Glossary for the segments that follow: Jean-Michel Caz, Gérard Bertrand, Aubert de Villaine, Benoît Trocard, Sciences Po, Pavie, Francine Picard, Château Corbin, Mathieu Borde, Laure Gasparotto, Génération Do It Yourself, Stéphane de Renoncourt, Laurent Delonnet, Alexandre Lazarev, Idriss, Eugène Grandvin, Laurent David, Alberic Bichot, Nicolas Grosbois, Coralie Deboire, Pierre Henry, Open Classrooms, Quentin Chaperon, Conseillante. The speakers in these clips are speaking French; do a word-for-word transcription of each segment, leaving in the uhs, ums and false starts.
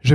J'ai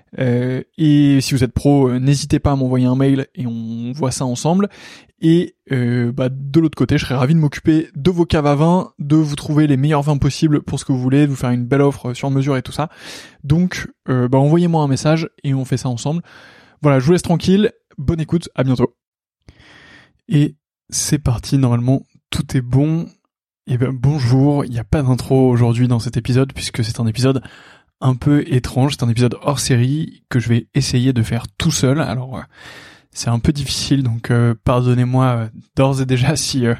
Euh, et si vous êtes pro, euh, n'hésitez pas à m'envoyer un mail et on voit ça ensemble. Et euh, bah, de l'autre côté, je serais ravi de m'occuper de vos caves à vin, de vous trouver les meilleurs vins possibles pour ce que vous voulez, de vous faire une belle offre sur mesure et tout ça. Donc, euh, bah, envoyez-moi un message et on fait ça ensemble. Voilà, je vous laisse tranquille. Bonne écoute, à bientôt. Et c'est parti, normalement, tout est bon. Et ben bonjour, il n'y a pas d'intro aujourd'hui dans cet épisode puisque c'est un épisode un peu étrange, c'est un épisode hors série que je vais essayer de faire tout seul. Alors euh, c'est un peu difficile, donc euh, pardonnez-moi euh, d'ores et déjà si euh,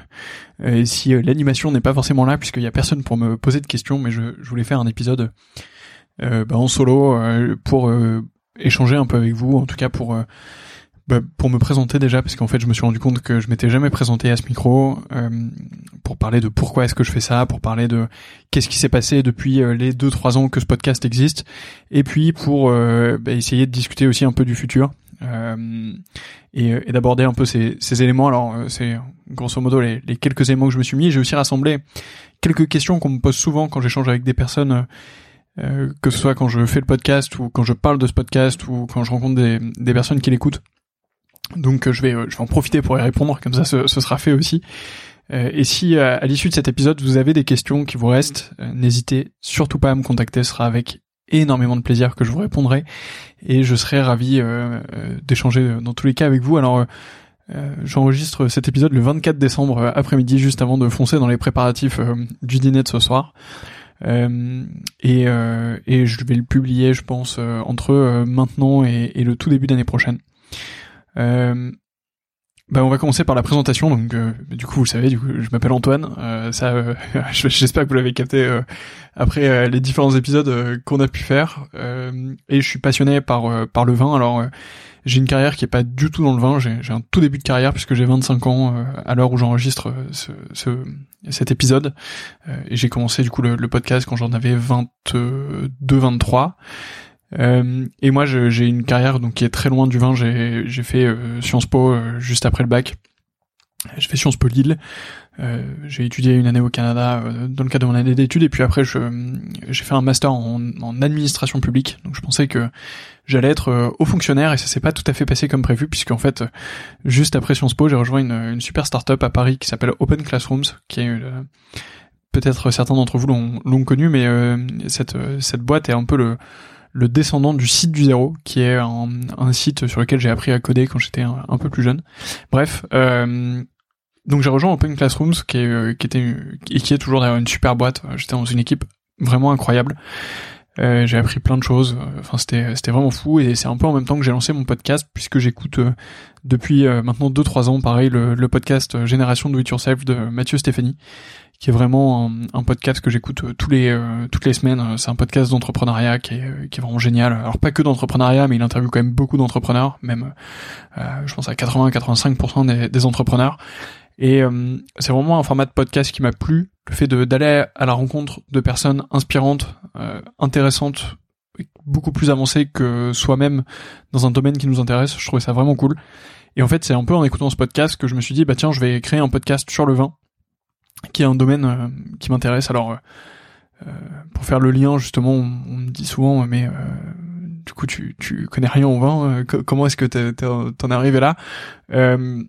euh, si euh, l'animation n'est pas forcément là puisqu'il n'y a personne pour me poser de questions, mais je, je voulais faire un épisode euh, bah, en solo euh, pour euh, échanger un peu avec vous, en tout cas pour... Euh, pour me présenter déjà, parce qu'en fait je me suis rendu compte que je m'étais jamais présenté à ce micro euh, pour parler de pourquoi est-ce que je fais ça, pour parler de qu'est-ce qui s'est passé depuis les deux trois ans que ce podcast existe, et puis pour euh, bah, essayer de discuter aussi un peu du futur euh, et, et d'aborder un peu ces, ces éléments. Alors c'est grosso modo les, les quelques éléments que je me suis mis. J'ai aussi rassemblé quelques questions qu'on me pose souvent quand j'échange avec des personnes euh, euh, que ce soit quand je fais le podcast ou quand je parle de ce podcast ou quand je rencontre des, des personnes qui l'écoutent. Donc je vais je vais en profiter pour y répondre, comme ça ce, ce sera fait aussi. Euh, et si à, à l'issue de cet épisode vous avez des questions qui vous restent, euh, n'hésitez surtout pas à me contacter, ce sera avec énormément de plaisir que je vous répondrai et je serai ravi euh, euh, d'échanger dans tous les cas avec vous. Alors euh, j'enregistre cet épisode le vingt-quatre décembre après-midi, juste avant de foncer dans les préparatifs euh, du dîner de ce soir. Euh, et, euh, et je vais le publier, je pense, euh, entre euh, maintenant et, et le tout début d'année prochaine. Euh, bah on va commencer par la présentation. Donc euh, du coup vous le savez, du coup je m'appelle Antoine. Euh, ça, euh, j'espère que vous l'avez capté euh, après euh, les différents épisodes euh, qu'on a pu faire. Euh, et je suis passionné par euh, par le vin. Alors euh, j'ai une carrière qui est pas du tout dans le vin. J'ai, j'ai un tout début de carrière puisque j'ai vingt-cinq ans euh, à l'heure où j'enregistre euh, ce, ce cet épisode. Euh, et j'ai commencé du coup le, le podcast quand j'en avais vingt-deux vingt-trois. Euh, et moi, je, j'ai une carrière donc qui est très loin du vin. J'ai, j'ai fait euh, Sciences Po euh, juste après le bac. J'ai fait Sciences Po Lille. Euh, j'ai étudié une année au Canada euh, dans le cadre de mon année d'études. Et puis après, je, j'ai fait un master en, en administration publique. Donc, je pensais que j'allais être euh, haut fonctionnaire et ça s'est pas tout à fait passé comme prévu, puisqu'en fait, juste après Sciences Po, j'ai rejoint une, une super start-up à Paris qui s'appelle Open Classrooms, qui est une... Euh, peut-être certains d'entre vous l'ont, l'ont connu, mais euh, cette, cette boîte est un peu le, le descendant du site du zéro, qui est un, un site sur lequel j'ai appris à coder quand j'étais un, un peu plus jeune. Bref, euh, donc j'ai rejoint Open Classrooms, qui, est, qui était et qui est toujours d'ailleurs une super boîte. J'étais dans une équipe vraiment incroyable. Euh, j'ai appris plein de choses. Enfin, c'était, c'était vraiment fou. Et c'est un peu en même temps que j'ai lancé mon podcast, puisque j'écoute euh, depuis euh, maintenant deux trois ans, pareil, le, le podcast Génération Do It Yourself de Matthieu Stefani, qui est vraiment un, un podcast que j'écoute tous les, euh, toutes les semaines. C'est un podcast d'entrepreneuriat qui est, qui est vraiment génial. Alors pas que d'entrepreneuriat, mais il interviewe quand même beaucoup d'entrepreneurs, même euh, je pense à quatre-vingts à quatre-vingt-cinq pour cent des, des entrepreneurs. Et euh, c'est vraiment un format de podcast qui m'a plu. Le fait de, d'aller à la rencontre de personnes inspirantes, euh, intéressantes, beaucoup plus avancées que soi-même dans un domaine qui nous intéresse, je trouvais ça vraiment cool. Et en fait, c'est un peu en écoutant ce podcast que je me suis dit, bah tiens, je vais créer un podcast sur le vin, qui est un domaine euh, qui m'intéresse. Alors, euh, pour faire le lien, justement, on, on me dit souvent, mais euh, du coup, tu, tu connais rien au vin, euh, co- comment est-ce que t'es, t'es, t'en es arrivé là? euh,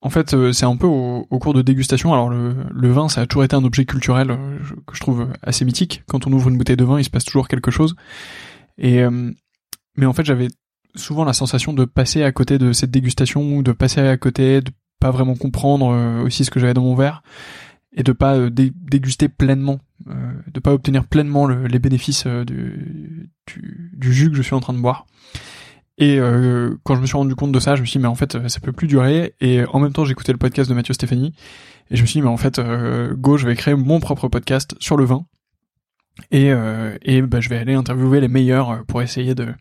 En fait, euh, c'est un peu au, au cours de dégustation. Alors, le, le vin, ça a toujours été un objet culturel euh, que je trouve assez mythique. Quand on ouvre une bouteille de vin, il se passe toujours quelque chose. Et euh, mais en fait, j'avais souvent la sensation de passer à côté de cette dégustation, ou de passer à côté de pas vraiment comprendre euh, aussi ce que j'avais dans mon verre, et de pas euh, dé- déguster pleinement, euh, de pas obtenir pleinement le, les bénéfices euh, du, du, du jus que je suis en train de boire. Et euh, quand je me suis rendu compte de ça, je me suis dit mais en fait ça peut plus durer. Et en même temps j'écoutais le podcast de Matthieu Stefani et je me suis dit mais en fait euh, go, je vais créer mon propre podcast sur le vin, et euh, et bah je vais aller interviewer les meilleurs pour essayer de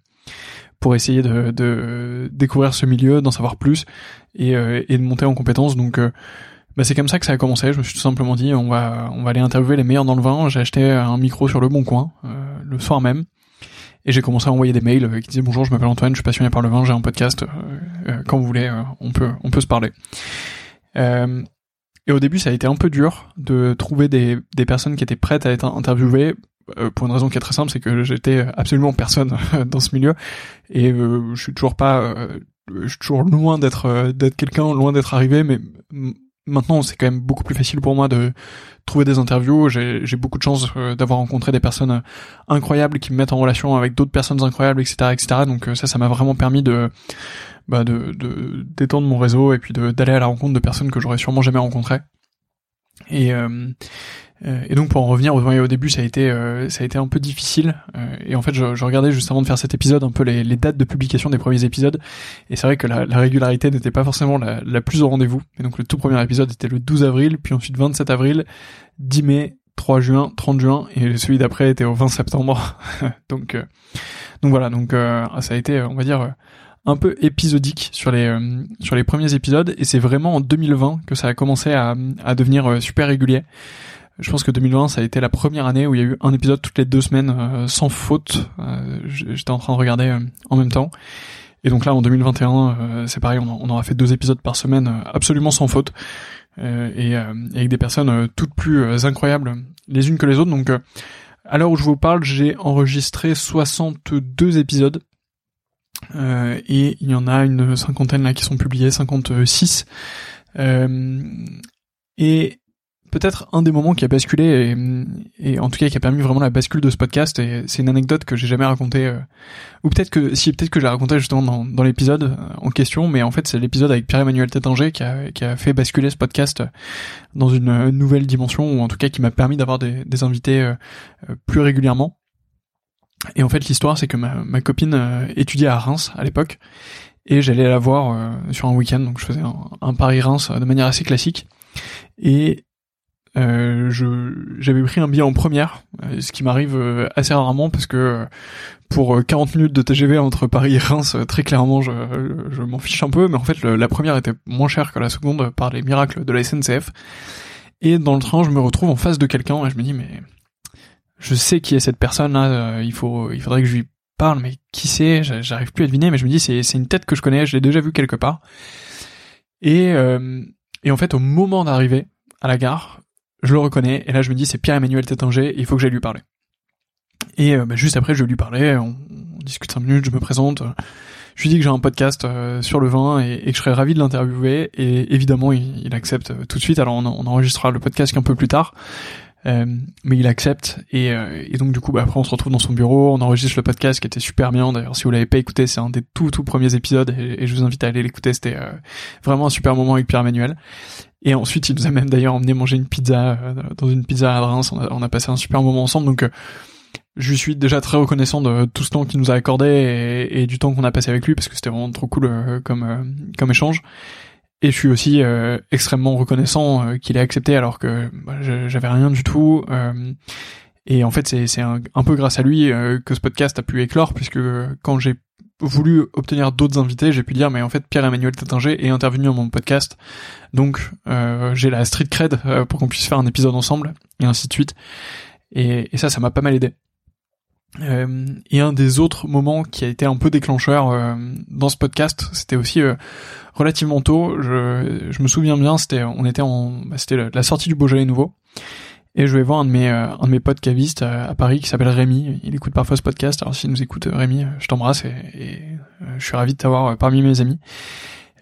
pour essayer de, de découvrir ce milieu, d'en savoir plus, et, euh, et de monter en compétences. Donc euh, bah c'est comme ça que ça a commencé. Je me suis tout simplement dit on va on va aller interviewer les meilleurs dans le vin. J'ai acheté un micro sur le Bon Coin euh, le soir même, et j'ai commencé à envoyer des mails qui disaient bonjour, je m'appelle Antoine, je suis passionné par le vin, j'ai un podcast, euh, quand vous voulez euh, on peut on peut se parler. Euh, et au début ça a été un peu dur de trouver des des personnes qui étaient prêtes à être interviewées, pour une raison qui est très simple, c'est que j'étais absolument personne dans ce milieu, et euh, je suis toujours pas, euh, je suis toujours loin d'être euh, d'être quelqu'un, loin d'être arrivé, mais m- maintenant c'est quand même beaucoup plus facile pour moi de trouver des interviews. J'ai, j'ai beaucoup de chance euh, d'avoir rencontré des personnes euh, incroyables qui me mettent en relation avec d'autres personnes incroyables, et cetera, et cetera. Donc euh, ça, ça m'a vraiment permis de, bah, de, de d'étendre mon réseau, et puis de, d'aller à la rencontre de personnes que j'aurais sûrement jamais rencontrées. Et euh, Et donc pour en revenir au, au début, ça a été euh, ça a été un peu difficile. Euh, et en fait, je, je regardais juste avant de faire cet épisode un peu les, les dates de publication des premiers épisodes. Et c'est vrai que la, la régularité n'était pas forcément la, la plus au rendez-vous. Et donc le tout premier épisode était le douze avril, puis ensuite vingt-sept avril, dix mai, trois juin, trente juin, et celui d'après était au vingt septembre. donc euh, donc voilà, donc euh, ça a été, on va dire, un peu épisodique sur les euh, sur les premiers épisodes. Et c'est vraiment en deux mille vingt que ça a commencé à, à devenir euh, super régulier. Je pense que deux mille vingt, ça a été la première année où il y a eu un épisode toutes les deux semaines euh, sans faute. Euh, j'étais en train de regarder euh, en même temps. Et donc là, en deux mille vingt et un, euh, c'est pareil, on, on aura fait deux épisodes par semaine euh, absolument sans faute. Euh, et euh, avec des personnes euh, toutes plus euh, incroyables les unes que les autres. Donc euh, à l'heure où je vous parle, j'ai enregistré soixante-deux épisodes. Euh, et il y en a une cinquantaine là qui sont publiés, cinquante-six. Euh, et... Peut-être un des moments qui a basculé, et, et en tout cas qui a permis vraiment la bascule de ce podcast, et c'est une anecdote que j'ai jamais racontée, euh, ou peut-être que si, peut-être que je la racontais justement dans, dans l'épisode en question, mais en fait c'est l'épisode avec Pierre-Emmanuel Taittinger qui a, qui a fait basculer ce podcast dans une nouvelle dimension, ou en tout cas qui m'a permis d'avoir des, des invités euh, plus régulièrement. Et en fait l'histoire c'est que ma, ma copine euh, étudiait à Reims à l'époque, et j'allais la voir euh, sur un week-end, donc je faisais un, un Paris-Reims de manière assez classique, et Euh, je, j'avais pris un billet en première, ce qui m'arrive assez rarement parce que pour quarante minutes de T G V entre Paris et Reims, très clairement, je, je m'en fiche un peu, mais en fait, le, la première était moins chère que la seconde par les miracles de la S N C F. Et dans le train, je me retrouve en face de quelqu'un et je me dis, mais je sais qui est cette personne-là, il faut, il faudrait que je lui parle, mais qui c'est? J'arrive plus à deviner, mais je me dis, c'est, c'est une tête que je connais, je l'ai déjà vue quelque part. Et, euh, et en fait, au moment d'arriver à la gare, je le reconnais, et là je me dis, c'est Pierre-Emmanuel Taittinger, il faut que j'aille lui parler. Et euh, bah, juste après, je vais lui parler, on, on discute cinq minutes, je me présente, euh, je lui dis que j'ai un podcast euh, sur le vin, et, et que je serais ravi de l'interviewer, et évidemment, il, il accepte euh, tout de suite, alors on, on enregistrera le podcast qu'un peu plus tard, euh, mais il accepte, et, euh, et donc du coup, bah, après on se retrouve dans son bureau, on enregistre le podcast qui était super bien, d'ailleurs si vous l'avez pas écouté, c'est un des tout tout premiers épisodes, et, et je vous invite à aller l'écouter, c'était euh, vraiment un super moment avec Pierre-Emmanuel. Et ensuite, il nous a même d'ailleurs emmené manger une pizza euh, dans une pizza à Reims. On a, on a passé un super moment ensemble. Donc, euh, je suis déjà très reconnaissant de tout ce temps qu'il nous a accordé et, et du temps qu'on a passé avec lui parce que c'était vraiment trop cool euh, comme euh, comme échange. Et je suis aussi euh, extrêmement reconnaissant euh, qu'il ait accepté alors que bah, j'avais rien du tout. Euh, et en fait, c'est, c'est un, un peu grâce à lui euh, que ce podcast a pu éclore puisque euh, quand j'ai voulu obtenir d'autres invités, j'ai pu dire mais en fait Pierre-Emmanuel Taittinger est intervenu dans mon podcast, donc euh, j'ai la street cred euh, pour qu'on puisse faire un épisode ensemble et ainsi de suite. Et, et ça, ça m'a pas mal aidé. Euh, et un des autres moments qui a été un peu déclencheur euh, dans ce podcast, c'était aussi euh, relativement tôt. Je, je me souviens bien, c'était on était en bah, c'était la, la sortie du Beaujolais nouveau. Et je vais voir un de mes euh, un de mes potes cavistes euh, à Paris qui s'appelle Rémi. Il écoute parfois ce podcast. Alors s'il nous écoute, Rémi, je t'embrasse et, et euh, je suis ravi de t'avoir euh, parmi mes amis.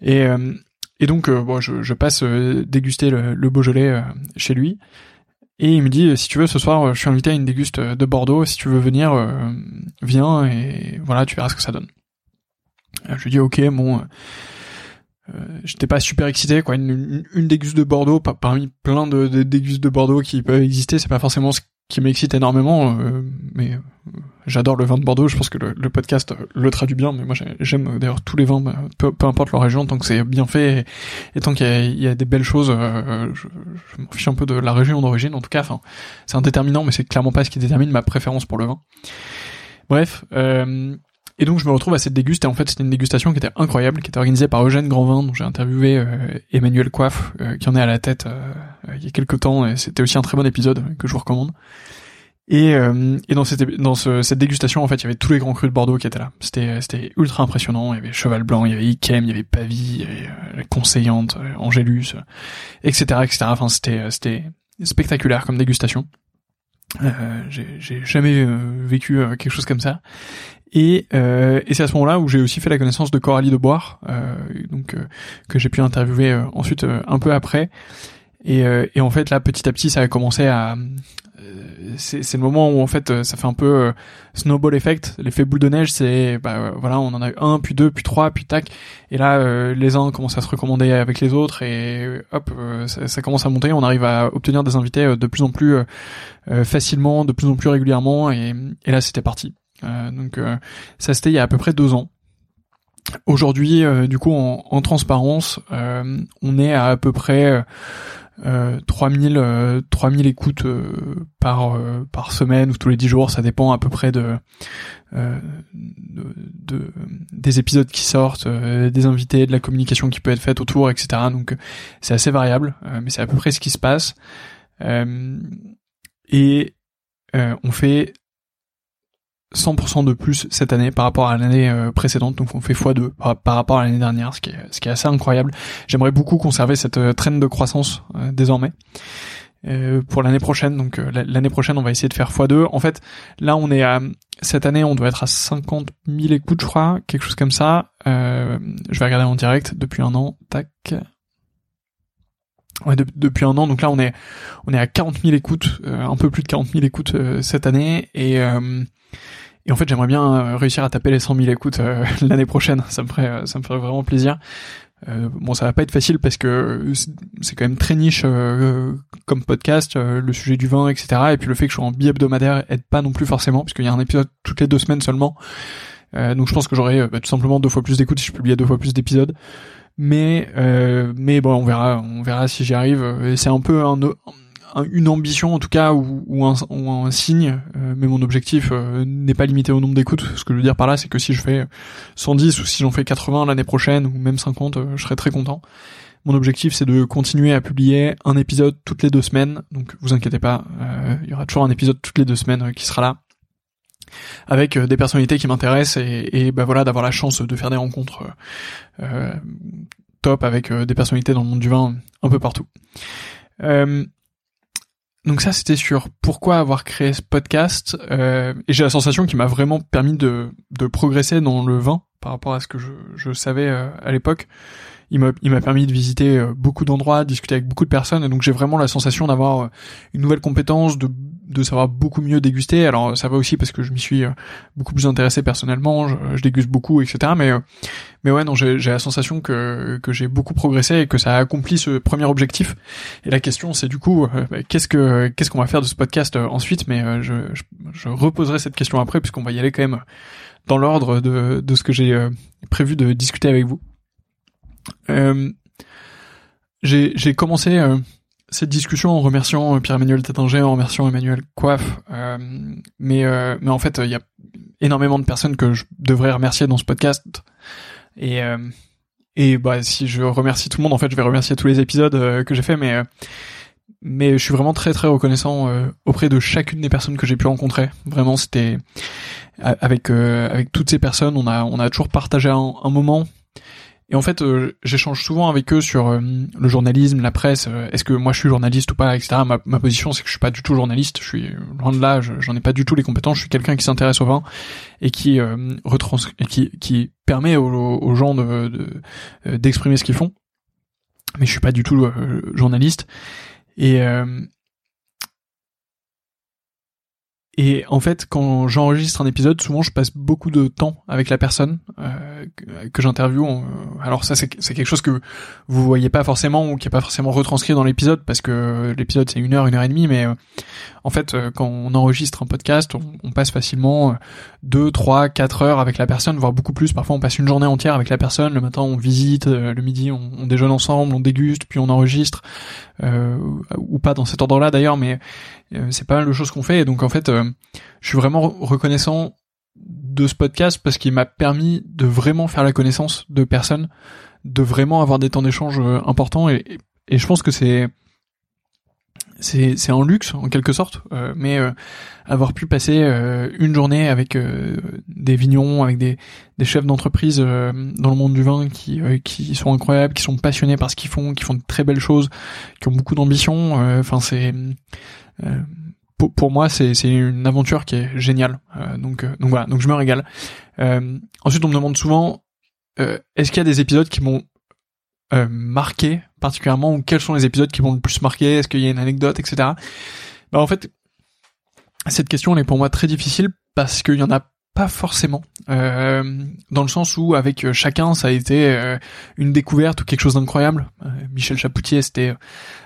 Et euh, et donc euh, bon, je, je passe euh, déguster le, le Beaujolais euh, chez lui. Et il me dit si tu veux ce soir, je suis invité à une déguste de Bordeaux. Si tu veux venir, euh, viens et voilà, tu verras ce que ça donne. Alors, je lui dis ok, bon. Euh, Euh, j'étais pas super excité quoi, une, une, une déguste de Bordeaux par, parmi plein de, de dégustes de Bordeaux qui peuvent exister, c'est pas forcément ce qui m'excite énormément euh, mais euh, j'adore le vin de Bordeaux, je pense que le, le podcast le traduit bien, mais moi j'aime d'ailleurs tous les vins peu, peu importe leur région, tant que c'est bien fait et, et tant qu'il y a, il y a des belles choses euh, je, je m'en fiche un peu de la région d'origine en tout cas, enfin c'est indéterminant mais c'est clairement pas ce qui détermine ma préférence pour le vin. Bref, euh et donc je me retrouve à cette déguste et en fait c'était une dégustation qui était incroyable, qui était organisée par Eugène Grandvin dont j'ai interviewé euh, Emmanuel Coiffe euh, qui en est à la tête euh, il y a quelques temps et c'était aussi un très bon épisode que je vous recommande. Et, euh, et dans, cette, dans ce, cette dégustation en fait il y avait tous les grands crus de Bordeaux qui étaient là. C'était, c'était ultra impressionnant, il y avait Cheval Blanc, il y avait Ikem, il y avait Pavie, il y avait euh, Conseillante, euh, Angélus, euh, etc etc. Enfin c'était, c'était spectaculaire comme dégustation. Euh, j'ai, j'ai jamais euh, vécu euh, quelque chose comme ça. Et, euh, et c'est à ce moment-là où j'ai aussi fait la connaissance de Coralie Deboire, euh, donc euh, que j'ai pu interviewer euh, ensuite euh, un peu après. Et, euh, et en fait là, petit à petit, ça a commencé à. Euh, c'est, c'est le moment où en fait, ça fait un peu euh, snowball effect, l'effet boule de neige. C'est bah euh, voilà, on en a eu un, puis deux, puis trois, puis tac. Et là, euh, les uns commencent à se recommander avec les autres, et hop, euh, ça, ça commence à monter. On arrive à obtenir des invités de plus en plus euh, facilement, de plus en plus régulièrement. Et, et là, c'était parti. Euh, donc euh, ça c'était il y a à peu près deux ans. Aujourd'hui, euh, du coup, en, en transparence, euh, on est à à peu près euh, trois mille écoutes euh, par euh, par semaine ou tous les dix jours. Ça dépend à peu près de, euh, de, de des épisodes qui sortent, euh, des invités, de la communication qui peut être faite autour, et cetera. Donc c'est assez variable, euh, mais c'est à peu près ce qui se passe. Euh, et euh, on fait cent pour cent de plus cette année par rapport à l'année précédente, donc on fait fois deux par, par rapport à l'année dernière, ce qui est, ce qui est assez incroyable. J'aimerais beaucoup conserver cette euh, traîne de croissance euh, désormais euh, pour l'année prochaine. Donc euh, l'année prochaine, on va essayer de faire fois deux. En fait, là, on est à cette année, on doit être à cinquante mille écoutes, je crois, quelque chose comme ça. Euh, je vais regarder en direct depuis un an. Tac. Ouais, de, depuis un an, donc là on est on est à quarante mille écoutes, euh, un peu plus de quarante mille écoutes euh, cette année, et euh, et en fait j'aimerais bien euh, réussir à taper les cent mille écoutes euh, l'année prochaine. Ça me ferait ça me ferait vraiment plaisir. Euh, bon, ça va pas être facile parce que c'est quand même très niche euh, comme podcast, euh, le sujet du vin, et cetera. Et puis le fait que je sois en bi-hebdomadaire aide pas non plus forcément, parce qu'il y a un épisode toutes les deux semaines seulement. Euh, donc je pense que j'aurais bah, tout simplement deux fois plus d'écoutes si je publiais deux fois plus d'épisodes. Mais euh, mais bon, on verra on verra si j'y arrive. C'est un peu un, un, une ambition en tout cas, ou, ou, un, ou un signe, euh, mais mon objectif euh, n'est pas limité au nombre d'écoutes. Ce que je veux dire par là, c'est que si je fais cent dix ou si j'en fais quatre-vingts l'année prochaine, ou même cinquante, euh, je serai très content. Mon objectif, c'est de continuer à publier un épisode toutes les deux semaines, donc vous inquiétez pas, euh, il y aura toujours un épisode toutes les deux semaines euh, qui sera là. avec des personnalités qui m'intéressent et, et bah voilà, d'avoir la chance de faire des rencontres euh, top avec des personnalités dans le monde du vin un peu partout. Euh, donc ça, c'était sur pourquoi avoir créé ce podcast, euh, et j'ai la sensation qu'il m'a vraiment permis de, de progresser dans le vin par rapport à ce que je, je savais euh, à l'époque. Il m'a, il m'a permis de visiter beaucoup d'endroits, discuter avec beaucoup de personnes, et donc j'ai vraiment la sensation d'avoir une nouvelle compétence, de, de savoir beaucoup mieux déguster. Alors ça va aussi parce que je m'y suis beaucoup plus intéressé personnellement, je, je déguste beaucoup, et cetera. Mais, mais ouais, non, j'ai, j'ai la sensation que, que j'ai beaucoup progressé et que ça a accompli ce premier objectif. Et la question, c'est du coup, qu'est-ce que, qu'est-ce qu'on va faire de ce podcast ensuite? Mais je, je, je reposerai cette question après, puisqu'on va y aller quand même dans l'ordre de, de ce que j'ai prévu de discuter avec vous. Euh, j'ai, j'ai commencé euh, cette discussion en remerciant Pierre-Emmanuel Taittinger, en remerciant Emmanuel Coiffe, euh, mais, euh, mais en fait, il y a énormément de personnes que je devrais remercier dans ce podcast, et, euh, et bah, si je remercie tout le monde, en fait, je vais remercier tous les épisodes euh, que j'ai fait, mais, euh, mais je suis vraiment très très reconnaissant euh, auprès de chacune des personnes que j'ai pu rencontrer. Vraiment, c'était avec, euh, avec toutes ces personnes, on a, on a toujours partagé un, un moment. Et en fait, euh, j'échange souvent avec eux sur euh, le journalisme, la presse, euh, est-ce que moi je suis journaliste ou pas, et cetera. Ma, ma position, c'est que je suis pas du tout journaliste, je suis loin de là, je, j'en ai pas du tout les compétences, je suis quelqu'un qui s'intéresse au vin et qui euh, retranscrit, et qui, qui permet aux, aux gens de, de, euh, d'exprimer ce qu'ils font, mais je suis pas du tout euh, journaliste. Et, euh, Et en fait, quand j'enregistre un épisode, souvent je passe beaucoup de temps avec la personne euh, que, que j'interviewe. Alors ça, c'est, c'est quelque chose que vous voyez pas forcément ou qui est pas forcément retranscrit dans l'épisode, parce que l'épisode c'est une heure, une heure et demie. Mais euh, en fait, euh, quand on enregistre un podcast, on, on passe facilement deux, trois, quatre heures avec la personne, voire beaucoup plus. Parfois, on passe une journée entière avec la personne. Le matin, on visite. Euh, le midi, on, on déjeune ensemble, on déguste, puis on enregistre. Euh, ou pas dans cet ordre-là d'ailleurs, mais euh, c'est pas mal de choses qu'on fait. Et donc en fait, euh, je suis vraiment reconnaissant de ce podcast parce qu'il m'a permis de vraiment faire la connaissance de personnes, de vraiment avoir des temps d'échange importants, et, et, et je pense que c'est c'est c'est un luxe en quelque sorte, euh, mais euh, avoir pu passer euh, une journée avec euh, des vignerons, avec des des chefs d'entreprise euh, dans le monde du vin qui euh, qui sont incroyables, qui sont passionnés par ce qu'ils font, qui font de très belles choses, qui ont beaucoup d'ambition, enfin euh, c'est euh, Pour, pour moi, c'est, c'est une aventure qui est géniale. Euh, donc, euh, donc voilà, donc je me régale. Euh, ensuite, on me demande souvent euh, est-ce qu'il y a des épisodes qui m'ont euh, marqué particulièrement, ou quels sont les épisodes qui m'ont le plus marqué, est-ce qu'il y a une anecdote, et cetera. Ben, en fait, cette question, elle est pour moi très difficile parce qu'il y en a pas forcément, euh, dans le sens où avec chacun ça a été euh, une découverte ou quelque chose d'incroyable. Euh, Michel Chapoutier, c'était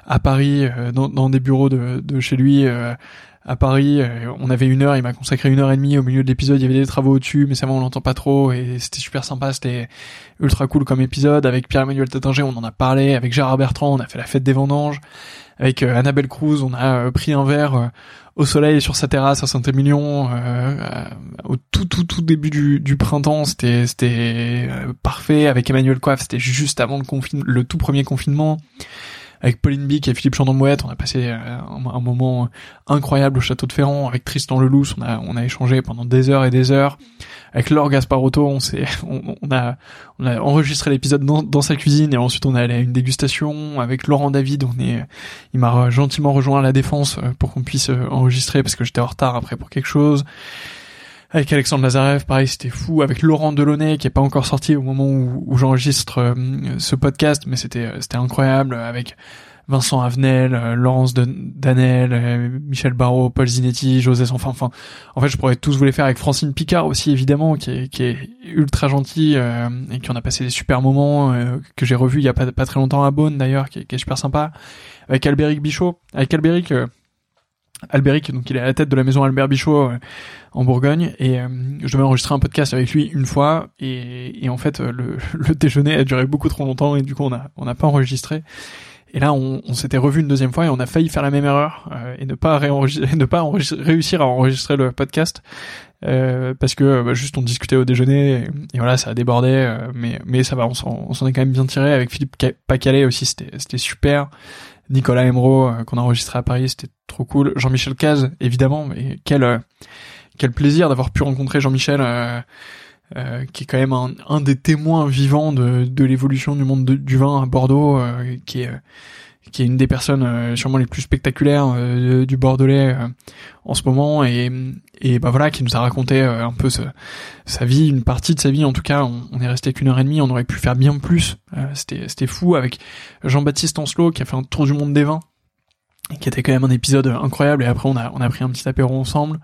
à Paris, euh, dans, dans des bureaux de, de chez lui, euh, à Paris, euh, on avait une heure, il m'a consacré une heure et demie, au milieu de l'épisode il y avait des travaux au-dessus, mais ça on l'entend pas trop, et c'était super sympa, c'était ultra cool comme épisode. Avec Pierre-Emmanuel Taittinger, on en a parlé, avec Gérard Bertrand, on a fait la fête des vendanges, avec euh, Annabelle Cruz, on a euh, pris un verre euh, au soleil sur sa terrasse à Saint-Émilion, euh, au tout tout tout début du, du printemps, c'était c'était euh, parfait. Avec Emmanuel Coiffe, c'était juste avant le confin- le tout premier confinement. Avec Pauline Bic et Philippe Chandon-Mouette, on a passé euh, un, un moment incroyable au château de Ferrand. Avec Tristan Lelousse, on a on a échangé pendant des heures et des heures. Avec Laure Gasparotto, on s'est on, on a on a enregistré l'épisode dans, dans sa cuisine, et ensuite on est allé à une dégustation. Avec Laurent David, on est il m'a gentiment rejoint à la Défense pour qu'on puisse enregistrer parce que j'étais en retard après pour quelque chose. Avec Alexandre Lazarev, pareil, c'était fou. Avec Laurent Delonnet, qui est pas encore sorti au moment où, où j'enregistre euh, ce podcast, mais c'était c'était incroyable. Avec Vincent Avenel, euh, Laurence Danel, euh, Michel Barraud, Paul Zinetti, José enfin enfin en fait je pourrais tous vous les faire. Avec Francine Picard aussi, évidemment, qui est qui est ultra gentille, euh, et qui en a passé des super moments, euh, que j'ai revu il y a pas pas très longtemps à Beaune d'ailleurs, qui est, qui est super sympa. Avec Alberic Bichot, avec Alberic euh, Alberic, donc il est à la tête de la maison Albert Bichot euh, en Bourgogne, et euh, je devais enregistrer un podcast avec lui une fois, et, et en fait le, le déjeuner a duré beaucoup trop longtemps, et du coup on a on n'a pas enregistré. Et là on, on s'était revu une deuxième fois et on a failli faire la même erreur euh, et ne pas réenregistrer, ne pas enregistrer, réussir à enregistrer le podcast euh, parce que bah, juste on discutait au déjeuner, et, et voilà, ça a débordé, euh, mais mais ça va, on s'en on s'en est quand même bien tiré. Avec Philippe Pacalet aussi, c'était c'était super. Nicolas Emreau, euh, qu'on a enregistré à Paris, c'était trop cool. Jean-Michel Caz, évidemment, mais quel euh, quel plaisir d'avoir pu rencontrer Jean-Michel, euh, euh, qui est quand même un, un des témoins vivants de, de l'évolution du monde de, du vin à Bordeaux, euh, qui est... qui est une des personnes euh, sûrement les plus spectaculaires euh, du Bordelais euh, en ce moment, et et bah voilà, qui nous a raconté euh, un peu ce, sa vie, une partie de sa vie en tout cas. On, on est resté qu'une heure et demie, on aurait pu faire bien plus. Euh, c'était c'était fou, avec Jean-Baptiste Ancelot qui a fait un tour du monde des vins, qui était quand même un épisode incroyable, et après on a on a pris un petit apéro ensemble.